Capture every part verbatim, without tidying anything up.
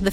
The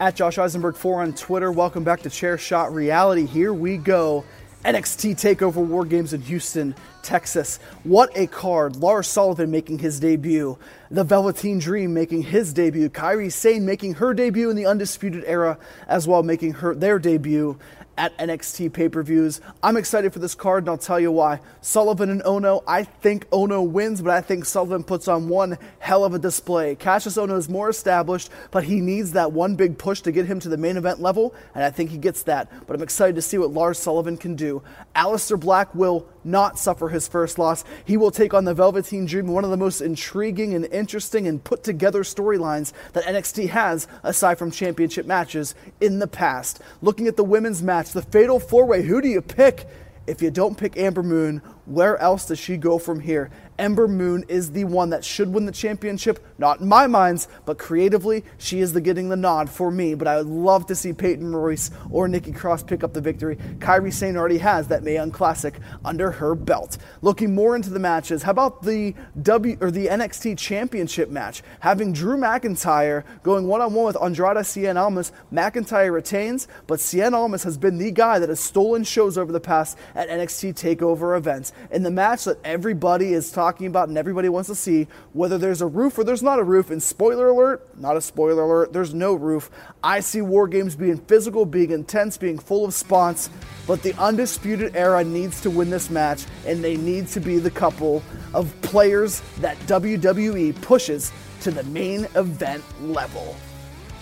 At Josh Eisenberg four on Twitter. Welcome back to Chair Shot Reality. Here we go. N X T Takeover War Games in Houston, Texas. What a card. Lars Sullivan making his debut. The Velveteen Dream making his debut. Kairi Sane making her debut in the Undisputed Era as well, making her their debut at N X T pay-per-views. I'm excited for this card, and I'll tell you why. Sullivan and Ono, I think Ono wins, but I think Sullivan puts on one hell of a display. Cassius Ono is more established, but he needs that one big push to get him to the main event level, and I think he gets that. But I'm excited to see what Lars Sullivan can do. Aleister Black will not suffer his first loss. He will take on the Velveteen Dream, one of the most intriguing and interesting and put-together storylines that N X T has, aside from championship matches, in the past. Looking at the women's match, the Fatal Four-Way, who do you pick? If you don't pick Ember Moon, where else does she go from here? Ember Moon is the one that should win the championship, not in my minds, but creatively, she is the getting the nod for me. But I would love to see Peyton Royce or Nikki Cross pick up the victory. Kairi Sane already has that Mae Young Classic under her belt. Looking more into the matches, how about the W or the N X T Championship match? Having Drew McIntyre going one-on-one with Andrade Cien Almas. McIntyre retains, but Cien Almas has been the guy that has stolen shows over the past at N X T TakeOver events. In the match that everybody is talking about and everybody wants to see, whether there's a roof or there's not a roof, and spoiler alert, not a spoiler alert, there's no roof. I see War Games being physical, being intense, being full of spots, but the Undisputed Era needs to win this match, and they need to be the couple of players that W W E pushes to the main event level.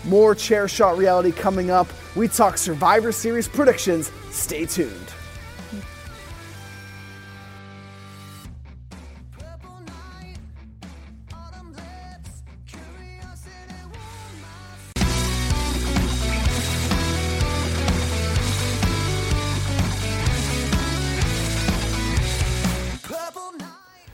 More Chair Shot Reality coming up. We talk Survivor Series predictions. Stay tuned.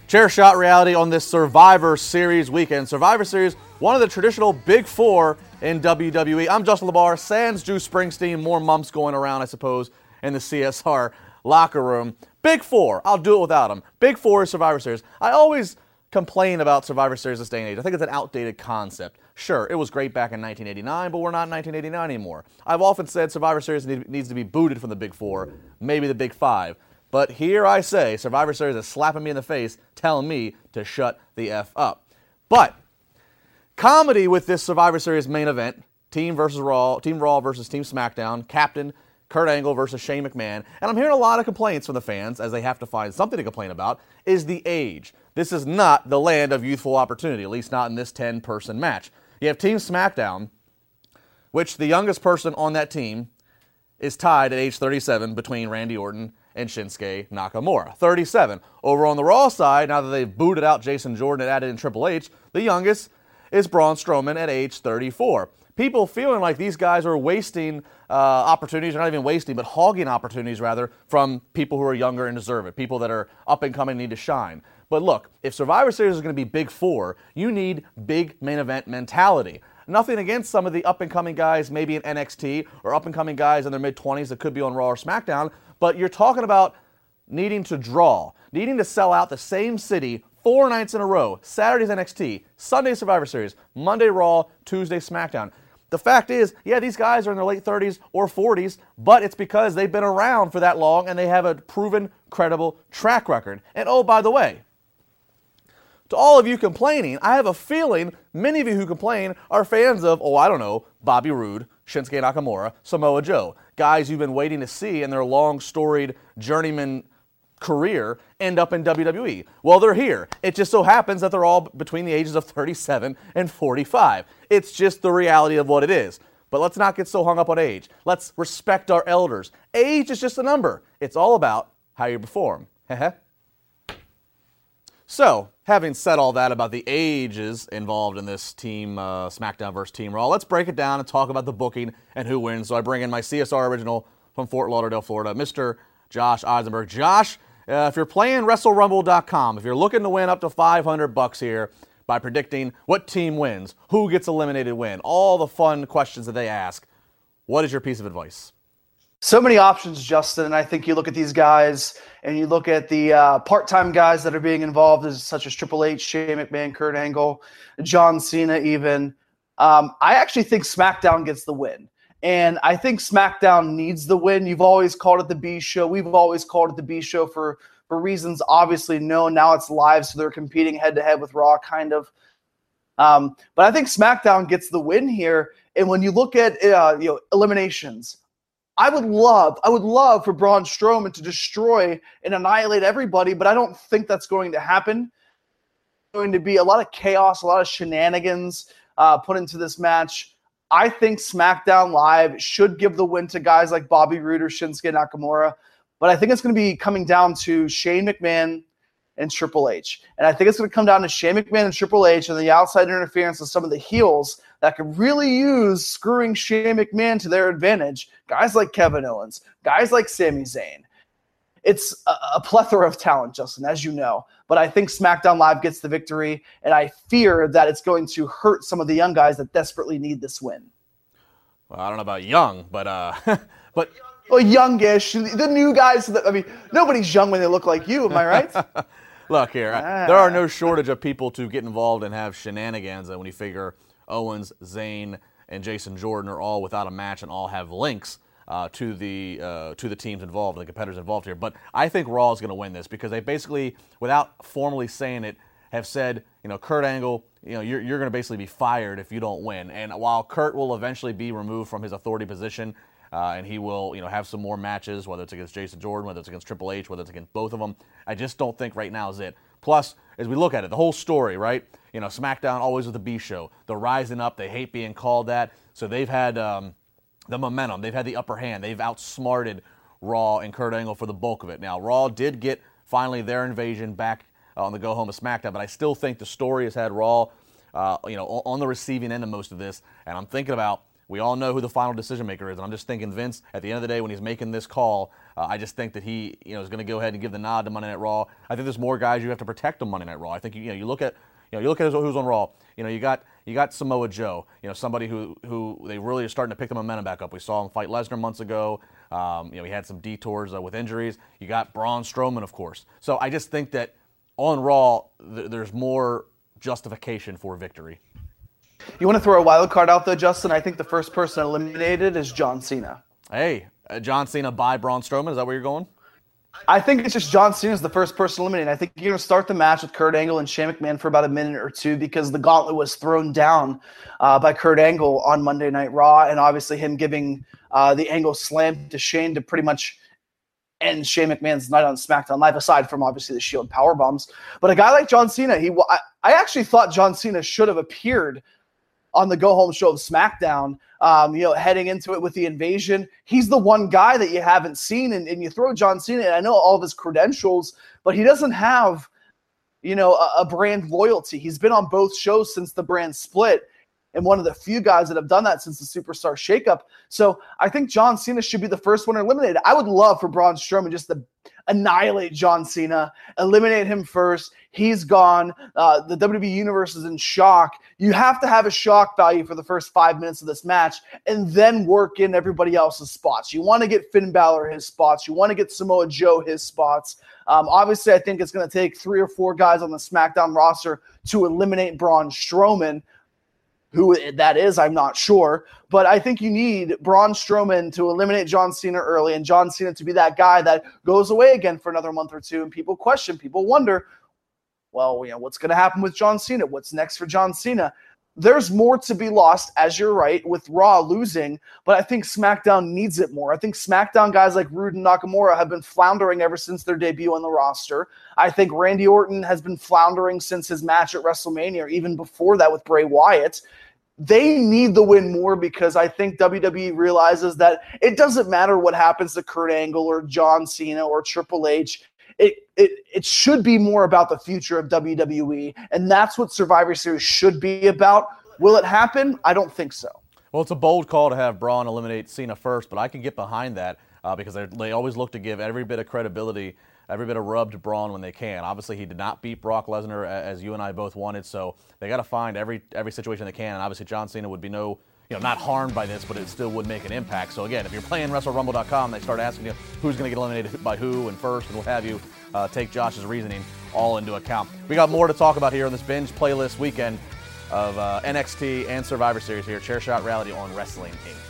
Chair Shot Reality on this Survivor Series weekend. Survivor Series, one of the traditional big four in W W E. I'm Justin Labar, sans Drew Springsteen, more mumps going around, I suppose, in the C S R locker room. Big four, I'll do it without them. Big four is Survivor Series. I always complain about Survivor Series this day and age. I think it's an outdated concept. Sure, it was great back in nineteen eighty-nine, but we're not in nineteen eighty-nine anymore. I've often said Survivor Series needs to be booted from the big four, maybe the big five. But here I say, Survivor Series is slapping me in the face, telling me to shut the F up. But comedy with this Survivor Series main event, Team versus Raw, Team Raw versus Team SmackDown, Captain Kurt Angle versus Shane McMahon. And I'm hearing a lot of complaints from the fans, as they have to find something to complain about, is the age. This is not the land of youthful opportunity, at least not in this ten-person match. You have Team SmackDown, which the youngest person on that team is tied at age thirty-seven between Randy Orton and Shinsuke Nakamura, thirty-seven. Over on the Raw side, now that they've booted out Jason Jordan and added in Triple H, the youngest is Braun Strowman at age thirty-four. people feeling like these guys are wasting uh, opportunities, or not even wasting, but hogging opportunities, rather, from people who are younger and deserve it, people that are up and coming and need to shine. But look, if Survivor Series is going to be big four, you need big main event mentality. Nothing against some of the up-and-coming guys maybe in N X T or up-and-coming guys in their mid-twenties that could be on Raw or SmackDown, but you're talking about needing to draw, needing to sell out the same city four nights in a row, Saturday's N X T, Sunday Survivor Series, Monday Raw, Tuesday SmackDown. The fact is, yeah, these guys are in their late thirties or forties, but it's because they've been around for that long and they have a proven, credible track record. And oh, by the way, to all of you complaining, I have a feeling many of you who complain are fans of, oh, I don't know, Bobby Roode, Shinsuke Nakamura, Samoa Joe, guys you've been waiting to see in their long-storied journeyman career end up in W W E. Well, they're here. It just so happens that they're all between the ages of thirty-seven and forty-five. It's just the reality of what it is. But let's not get so hung up on age. Let's respect our elders. Age is just a number. It's all about how you perform. Heh So, having said all that about the ages involved in this team uh, SmackDown versus Team Raw, let's break it down and talk about the booking and who wins. So I bring in my C S R original from Fort Lauderdale, Florida, Mister Josh Eisenberg. Josh, uh, if you're playing Wrestle Rumble dot com, if you're looking to win up to five hundred bucks here by predicting what team wins, who gets eliminated when, all the fun questions that they ask, what is your piece of advice? So many options, Justin. I think you look at these guys and you look at the uh, part-time guys that are being involved, as such as Triple H, Shane McMahon, Kurt Angle, John Cena even. Um, I actually think SmackDown gets the win. And I think SmackDown needs the win. You've always called it the B show. We've always called it the B show for, for reasons obviously known. Now it's live, so they're competing head-to-head with Raw, kind of. Um, but I think SmackDown gets the win here. And when you look at uh, you know eliminations, I would love, I would love for Braun Strowman to destroy and annihilate everybody, but I don't think that's going to happen. There's going to be a lot of chaos, a lot of shenanigans uh, put into this match. I think SmackDown Live should give the win to guys like Bobby Roode or Shinsuke Nakamura, but I think it's going to be coming down to Shane McMahon and Triple H. And I think it's going to come down to Shane McMahon and Triple H and the outside interference of some of the heels that could really use screwing Shane McMahon to their advantage. Guys like Kevin Owens, guys like Sami Zayn. It's a, a plethora of talent, Justin, as you know. But I think SmackDown Live gets the victory, and I fear that it's going to hurt some of the young guys that desperately need this win. Well, I don't know about young, but... Uh, but. Well, youngish. The new guys, that, I mean, nobody's young when they look like you, am I right? Look here, ah. there are no shortage of people to get involved and have shenanigans. And when you figure Owens, Zayn, and Jason Jordan are all without a match and all have links uh, to the uh, to the teams involved, the competitors involved here. But I think Raw is going to win this because they basically, without formally saying it, have said, you know, Kurt Angle, you know, you're you're going to basically be fired if you don't win. And while Kurt will eventually be removed from his authority position. Uh, and he will, you know, have some more matches, whether it's against Jason Jordan, whether it's against Triple H, whether it's against both of them. I just don't think right now is it. Plus, as we look at it, the whole story, right? You know, SmackDown always with the B show. They're rising up. They hate being called that. So they've had um, the momentum. They've had the upper hand. They've outsmarted Raw and Kurt Angle for the bulk of it. Now, Raw did get finally their invasion back uh, on the go home of SmackDown, but I still think the story has had Raw, uh, you know, on the receiving end of most of this. And I'm thinking about, we all know who the final decision maker is, and I'm just thinking Vince, at the end of the day, when he's making this call, uh, I just think that he, you know, is going to go ahead and give the nod to Monday Night Raw. I think there's more guys you have to protect on Monday Night Raw. I think you, you know, you look at, you know, you look at who's on Raw. You know, you got you got Samoa Joe, you know, somebody who who they really are starting to pick the momentum back up. We saw him fight Lesnar months ago. Um, you know, he had some detours uh, with injuries. You got Braun Strowman, of course. So I just think that on Raw, th- there's more justification for victory. You want to throw a wild card out, though, Justin? I think the first person eliminated is John Cena. Hey, uh, John Cena by Braun Strowman? Is that where you're going? I think it's just John Cena's the first person eliminated. I think you're going to start the match with Kurt Angle and Shane McMahon for about a minute or two because the gauntlet was thrown down uh, by Kurt Angle on Monday Night Raw, and obviously him giving uh, the Angle slam to Shane to pretty much end Shane McMahon's night on SmackDown Live, aside from obviously the Shield power bombs. But a guy like John Cena, he I, I actually thought John Cena should have appeared on the go-home show of SmackDown, um, you know, heading into it with the invasion. He's the one guy that you haven't seen, and, and you throw John Cena, and I know all of his credentials, but he doesn't have, you know, a, a brand loyalty. He's been on both shows since the brand split. and one of the few guys that have done that since the Superstar Shakeup. So I think John Cena should be the first one eliminated. I would love for Braun Strowman just to annihilate John Cena, eliminate him first. He's gone. Uh, the W W E Universe is in shock. You have to have a shock value for the first five minutes of this match and then work in everybody else's spots. You want to get Finn Balor his spots. You want to get Samoa Joe his spots. Um, obviously, I think it's going to take three or four guys on the SmackDown roster to eliminate Braun Strowman. Who that is, I'm not sure. But I think you need Braun Strowman to eliminate John Cena early and John Cena to be that guy that goes away again for another month or two. And people question, people wonder, well, you know, what's going to happen with John Cena? What's next for John Cena? There's more to be lost, as you're right, with Raw losing. But I think SmackDown needs it more. I think SmackDown guys like Roode and Nakamura have been floundering ever since their debut on the roster. I think Randy Orton has been floundering since his match at WrestleMania, or even before that with Bray Wyatt. They need the win more because I think W W E realizes that it doesn't matter what happens to Kurt Angle or John Cena or Triple H. It, it it should be more about the future of W W E, and that's what Survivor Series should be about. Will it happen? I don't think so. Well, it's a bold call to have Braun eliminate Cena first, but I can get behind that uh, because they always look to give every bit of credibility, every bit of rub to Braun when they can. Obviously, he did not beat Brock Lesnar, as you and I both wanted, so they got to find every every situation they can, and obviously John Cena would be no... you know, not harmed by this, but it still would make an impact. So again, if you're playing Wrestle Rumble dot com, they start asking you who's going to get eliminated by who and first, and what have you. Uh, take Josh's reasoning all into account. We got more to talk about here on this binge playlist weekend of uh, N X T and Survivor Series here. Chair Shot Reality on Wrestling Incorporated.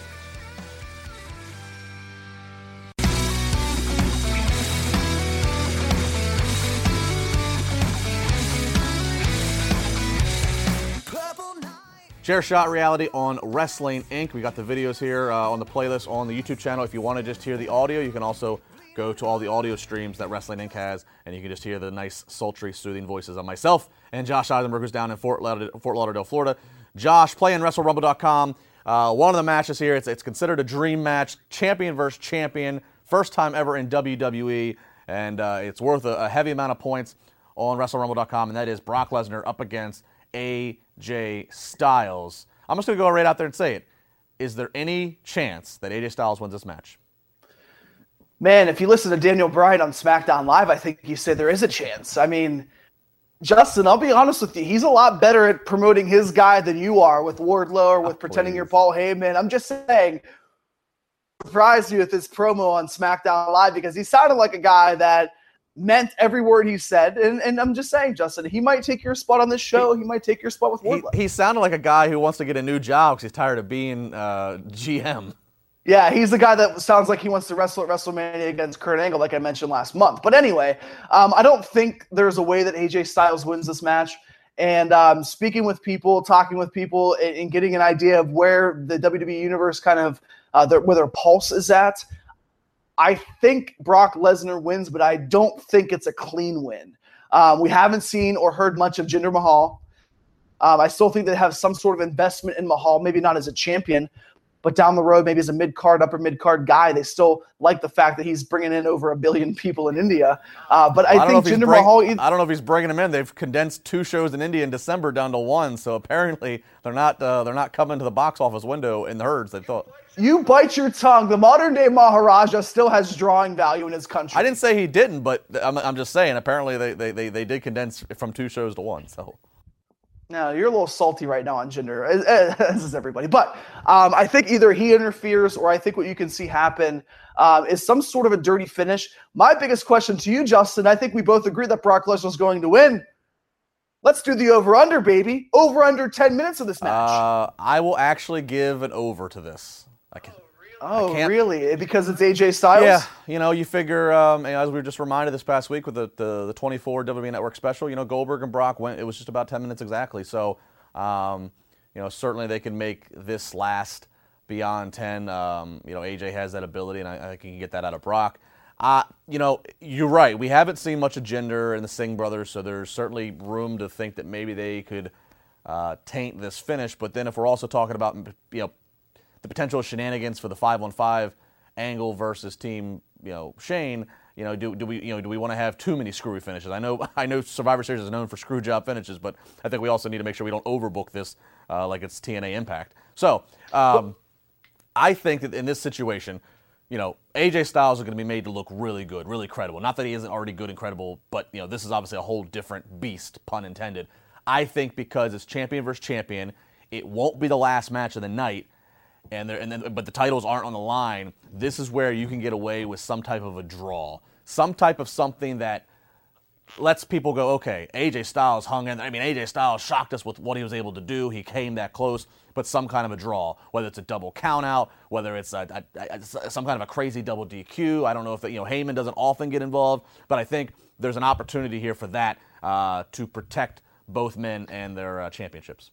Chair Shot Reality on Wrestling Incorporated. We got the videos here uh, on the playlist on the YouTube channel. If you want to just hear the audio, you can also go to all the audio streams that Wrestling Incorporated has, and you can just hear the nice, sultry, soothing voices of myself and Josh Eisenberg, who's down in Fort Lauderdale, Fort Lauderdale, Florida. Josh, playing Wrestle Rumble dot com. Uh, one of the matches here, it's, it's considered a dream match, champion versus champion, first time ever in W W E, and uh, it's worth a, a heavy amount of points on Wrestle Rumble dot com, and that is Brock Lesnar up against A J Styles. I'm just going to go right out there and say it. Is there any chance that A J Styles wins this match? Man, if you listen to Daniel Bryan on SmackDown Live, I think you say there is a chance. I mean, Justin, I'll be honest with you. He's a lot better at promoting his guy than you are with Wardlow or with oh, pretending please. You're Paul Heyman. I'm just saying, surprised you with his promo on SmackDown Live because he sounded like a guy that meant every word he said, and, and I'm just saying, Justin, he might take your spot on this show. He, he might take your spot with Wardlow. He, he sounded like a guy who wants to get a new job because he's tired of being uh, G M. Yeah, he's the guy that sounds like he wants to wrestle at WrestleMania against Kurt Angle, like I mentioned last month. But anyway, um, I don't think there's a way that A J Styles wins this match. And um, speaking with people, talking with people, and, and getting an idea of where the W W E Universe kind of, uh, their, where their pulse is at, I think Brock Lesnar wins, but I don't think it's a clean win. Um, we haven't seen or heard much of Jinder Mahal. Um, I still think they have some sort of investment in Mahal, maybe not as a champion, but down the road, maybe as a mid-card, upper mid-card guy. They still like the fact that he's bringing in over a billion people in India. Uh, but I, I think Jinder bring, Mahal... Either- I don't know if he's bringing them in. They've condensed two shows in India in December down to one, so apparently they're not uh, they're not coming to the box office window in the herds, they thought. You bite your tongue. The modern-day Maharaja still has drawing value in his country. I didn't say he didn't, but I'm, I'm just saying, apparently they, they, they, they did condense from two shows to one. So, no, you're a little salty right now on Jinder, as is everybody. But um, I think either he interferes or I think what you can see happen um, is some sort of a dirty finish. My biggest question to you, Justin, I think we both agree that Brock Lesnar's going to win. Let's do the over-under, baby. Over-under ten minutes of this match. Uh, I will actually give an over to this. I can, oh, I can't. Really? Because it's A J Styles? Yeah, you know, you figure, um, as we were just reminded this past week with the, the, the twenty-four W W E Network special, you know, Goldberg and Brock went, it was just about ten minutes exactly. So, um, you know, certainly they can make this last beyond ten. Um, you know, A J has that ability, and I, I think he can get that out of Brock. Uh, you know, you're right. We haven't seen much of Jinder and the Singh brothers, so there's certainly room to think that maybe they could uh, taint this finish. But then if we're also talking about, you know, the potential shenanigans for the five on five angle versus team, you know, Shane, You know, do do we you know do we want to have too many screwy finishes? I know I know Survivor Series is known for screw job finishes, but I think we also need to make sure we don't overbook this uh, like it's T N A Impact. So um, I think that in this situation, you know, A J Styles is going to be made to look really good, really credible. Not that he isn't already good and credible, but you know, this is obviously a whole different beast, pun intended. I think because it's champion versus champion, it won't be the last match of the night. And there, and then, but the titles aren't on the line. This is where you can get away with some type of a draw, some type of something that lets people go, okay, A J Styles hung in there. I mean, A J Styles shocked us with what he was able to do. He came that close, but some kind of a draw, whether it's a double countout, whether it's a, a, a, some kind of a crazy double D Q. I don't know if it, you know Heyman doesn't often get involved, but I think there's an opportunity here for that uh, to protect both men and their uh, championships.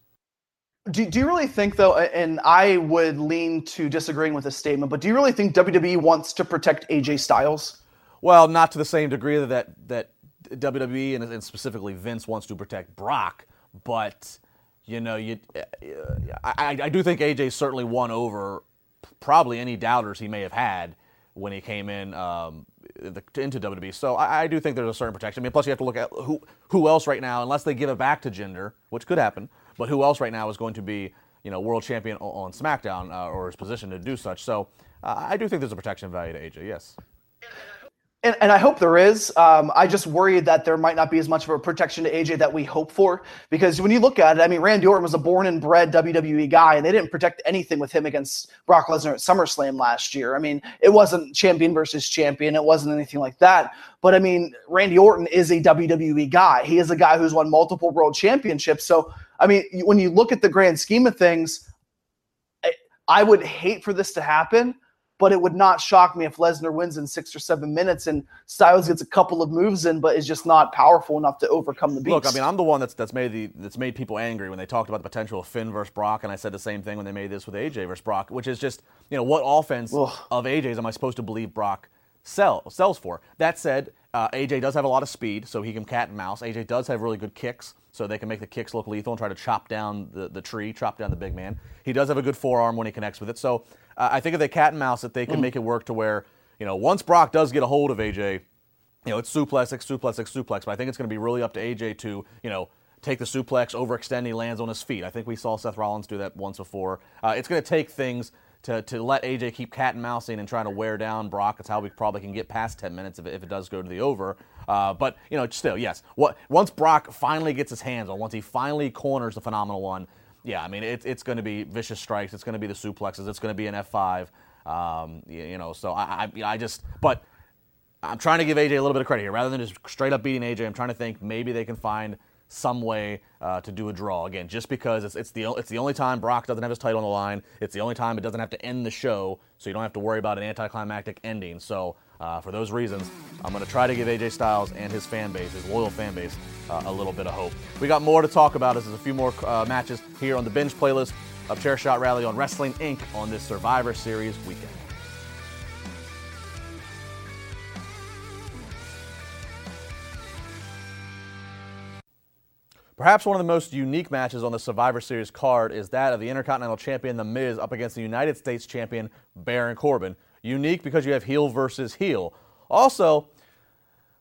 Do, do you really think, though, and I would lean to disagreeing with this statement, but do you really think W W E wants to protect A J Styles? Well, not to the same degree that that W W E and, and specifically Vince wants to protect Brock, but, you know, you, I, I do think A J certainly won over probably any doubters he may have had when he came in um, the, into W W E. So I, I do think there's a certain protection. I mean, plus you have to look at who who else right now, unless they give it back to Jinder, which could happen. But who else right now is going to be, you know, world champion on SmackDown uh, or is positioned to do such? So uh, I do think there's a protection value to A J, yes. And, and I hope there is. Um, I just worry that there might not be as much of a protection to A J that we hope for. Because when you look at it, I mean, Randy Orton was a born and bred W W E guy, and they didn't protect anything with him against Brock Lesnar at SummerSlam last year. I mean, it wasn't champion versus champion. It wasn't anything like that. But, I mean, Randy Orton is a W W E guy. He is a guy who's won multiple world championships. So, I mean, when you look at the grand scheme of things, I, I would hate for this to happen. But it would not shock me if Lesnar wins in six or seven minutes and Styles gets a couple of moves in, but is just not powerful enough to overcome the beast. Look, I mean, I'm the one that's that's made the that's made people angry when they talked about the potential of Finn versus Brock, and I said the same thing when they made this with A J versus Brock, which is just, you know, what offense Ugh. of A J's am I supposed to believe Brock sell, sells for? That said, uh, A J does have a lot of speed, so he can cat and mouse. A J does have really good kicks, so they can make the kicks look lethal and try to chop down the, the tree, chop down the big man. He does have a good forearm when he connects with it, so... Uh, I think if they cat and mouse it, they can mm. make it work to where, you know, once Brock does get a hold of A J, you know, it's suplex, it's suplex, it's suplex. But I think it's going to be really up to A J to, you know, take the suplex, overextend, he lands on his feet. I think we saw Seth Rollins do that once before. Uh, it's going to take things to, to let A J keep cat and mousing and trying to wear down Brock. That's how we probably can get past ten minutes if it, if it does go to the over. Uh, but, you know, still, yes. What, once Brock finally gets his hands on, once he finally corners the Phenomenal One, yeah, I mean, it, it's going to be vicious strikes. It's going to be the suplexes. It's going to be an F five. Um, you, you know, so I, I I just, but I'm trying to give A J a little bit of credit here. Rather than just straight up beating A J, I'm trying to think maybe they can find some way uh, to do a draw. Again, just because it's it's the it's the only time Brock doesn't have his title on the line. It's the only time it doesn't have to end the show, so you don't have to worry about an anticlimactic ending. So uh, for those reasons, I'm going to try to give A J Styles and his fan base, his loyal fan base, uh, a little bit of hope. We got more to talk about. There's a few more uh, matches here on the binge playlist of Chair Shot Rally on Wrestling Incorporated on this Survivor Series weekend. Perhaps one of the most unique matches on the Survivor Series card is that of the Intercontinental Champion, The Miz, up against the United States Champion, Baron Corbin. Unique because you have heel versus heel. Also,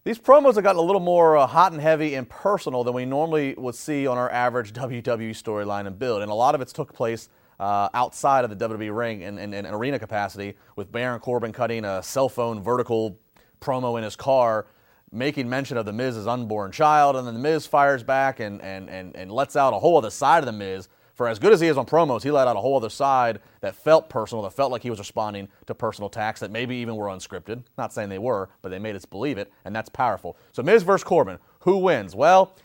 these promos have gotten a little more uh, hot and heavy and personal than we normally would see on our average W W E storyline and build. And a lot of it took place uh, outside of the W W E ring in an arena capacity, with Baron Corbin cutting a cell phone vertical promo in his car, making mention of The Miz's unborn child, and then The Miz fires back and, and, and, and lets out a whole other side of The Miz. For as good as he is on promos, he let out a whole other side that felt personal, that felt like he was responding to personal attacks that maybe even were unscripted. Not saying they were, but they made us believe it, and that's powerful. So Miz versus Corbin, who wins? Well,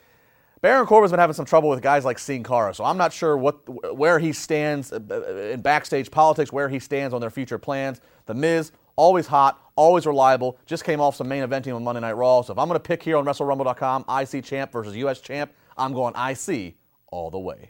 Baron Corbin's been having some trouble with guys like Sin Cara, so I'm not sure what where he stands in backstage politics, where he stands on their future plans. The Miz, always hot, always reliable, just came off some main eventing on Monday Night Raw. So if I'm going to pick here on Wrestle Rumble dot com, I C champ versus U S champ, I'm going I C all the way.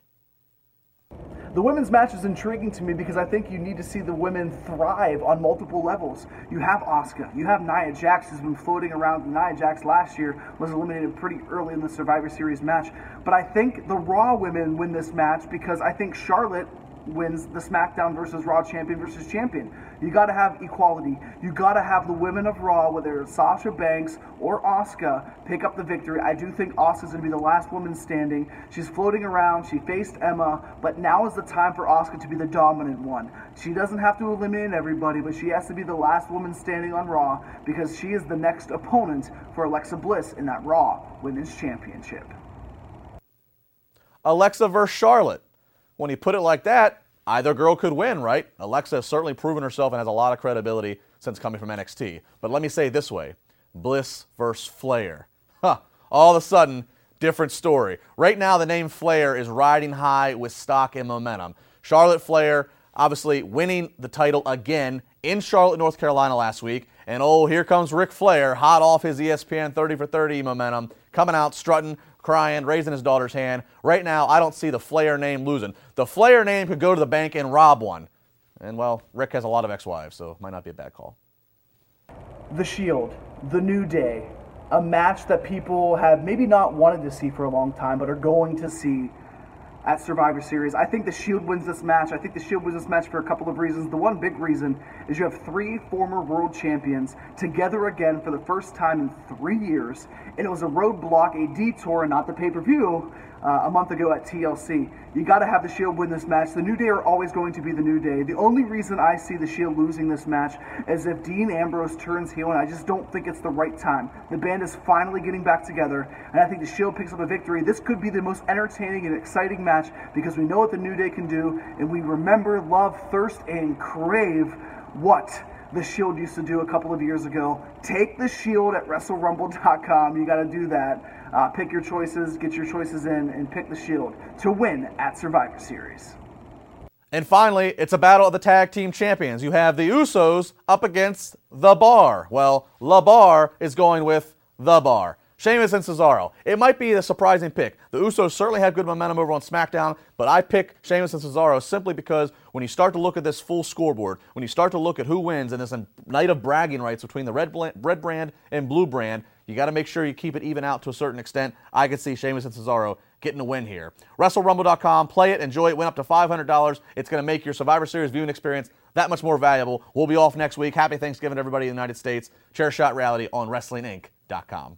The women's match is intriguing to me because I think you need to see the women thrive on multiple levels. You have Asuka, you have Nia Jax, who's been floating around. Nia Jax last year was eliminated pretty early in the Survivor Series match. But I think the Raw women win this match because I think Charlotte wins the SmackDown versus Raw champion versus champion. You got to have equality. You got to have the women of Raw, whether it's Sasha Banks or Asuka, pick up the victory. I do think Asuka's going to be the last woman standing. She's floating around. She faced Emma, but now is the time for Asuka to be the dominant one. She doesn't have to eliminate everybody, but she has to be the last woman standing on Raw because she is the next opponent for Alexa Bliss in that Raw Women's Championship. Alexa versus Charlotte. When he put it like that, either girl could win, right? Alexa has certainly proven herself and has a lot of credibility since coming from N X T. But let me say it this way. Bliss versus Flair. Huh. All of a sudden, different story. Right now, the name Flair is riding high with stock and momentum. Charlotte Flair, obviously, winning the title again in Charlotte, North Carolina last week. And, oh, here comes Ric Flair, hot off his E S P N thirty for thirty momentum, coming out, strutting, crying, raising his daughter's hand. Right now, I don't see the Flair name losing. The Flair name could go to the bank and rob one. And, well, Rick has a lot of ex-wives, so it might not be a bad call. The Shield, The New Day, a match that people have maybe not wanted to see for a long time, but are going to see at Survivor Series. I think the Shield wins this match. I think the Shield wins this match for a couple of reasons. The one big reason is you have three former world champions together again for the first time in three years, and it was a roadblock, a detour, and not the pay-per-view uh, a month ago at T L C. You got to have the Shield win this match. The New Day are always going to be the New Day. The only reason I see the Shield losing this match is if Dean Ambrose turns heel, and I just don't think it's the right time. The band is finally getting back together, and I think the Shield picks up a victory. This could be the most entertaining and exciting match Match because we know what the New Day can do, and we remember, love, thirst, and crave what the Shield used to do a couple of years ago. Take the Shield at Wrestle Rumble dot com. You got to do that. Uh, pick your choices, get your choices in, and pick the Shield to win at Survivor Series. And finally, it's a battle of the tag team champions. You have the Usos up against The Bar. Well, La Bar is going with The Bar. Sheamus and Cesaro. It might be a surprising pick. The Usos certainly have good momentum over on SmackDown, but I pick Sheamus and Cesaro simply because when you start to look at this full scoreboard, when you start to look at who wins in this night of bragging rights between the red, bl- red brand and blue brand, you got to make sure you keep it even out to a certain extent. I could see Sheamus and Cesaro getting a win here. Wrestle Rumble dot com. Play it, enjoy it, win up to five hundred dollars. It's going to make your Survivor Series viewing experience that much more valuable. We'll be off next week. Happy Thanksgiving to everybody in the United States. Chair Shot Reality on Wrestling Inc dot com.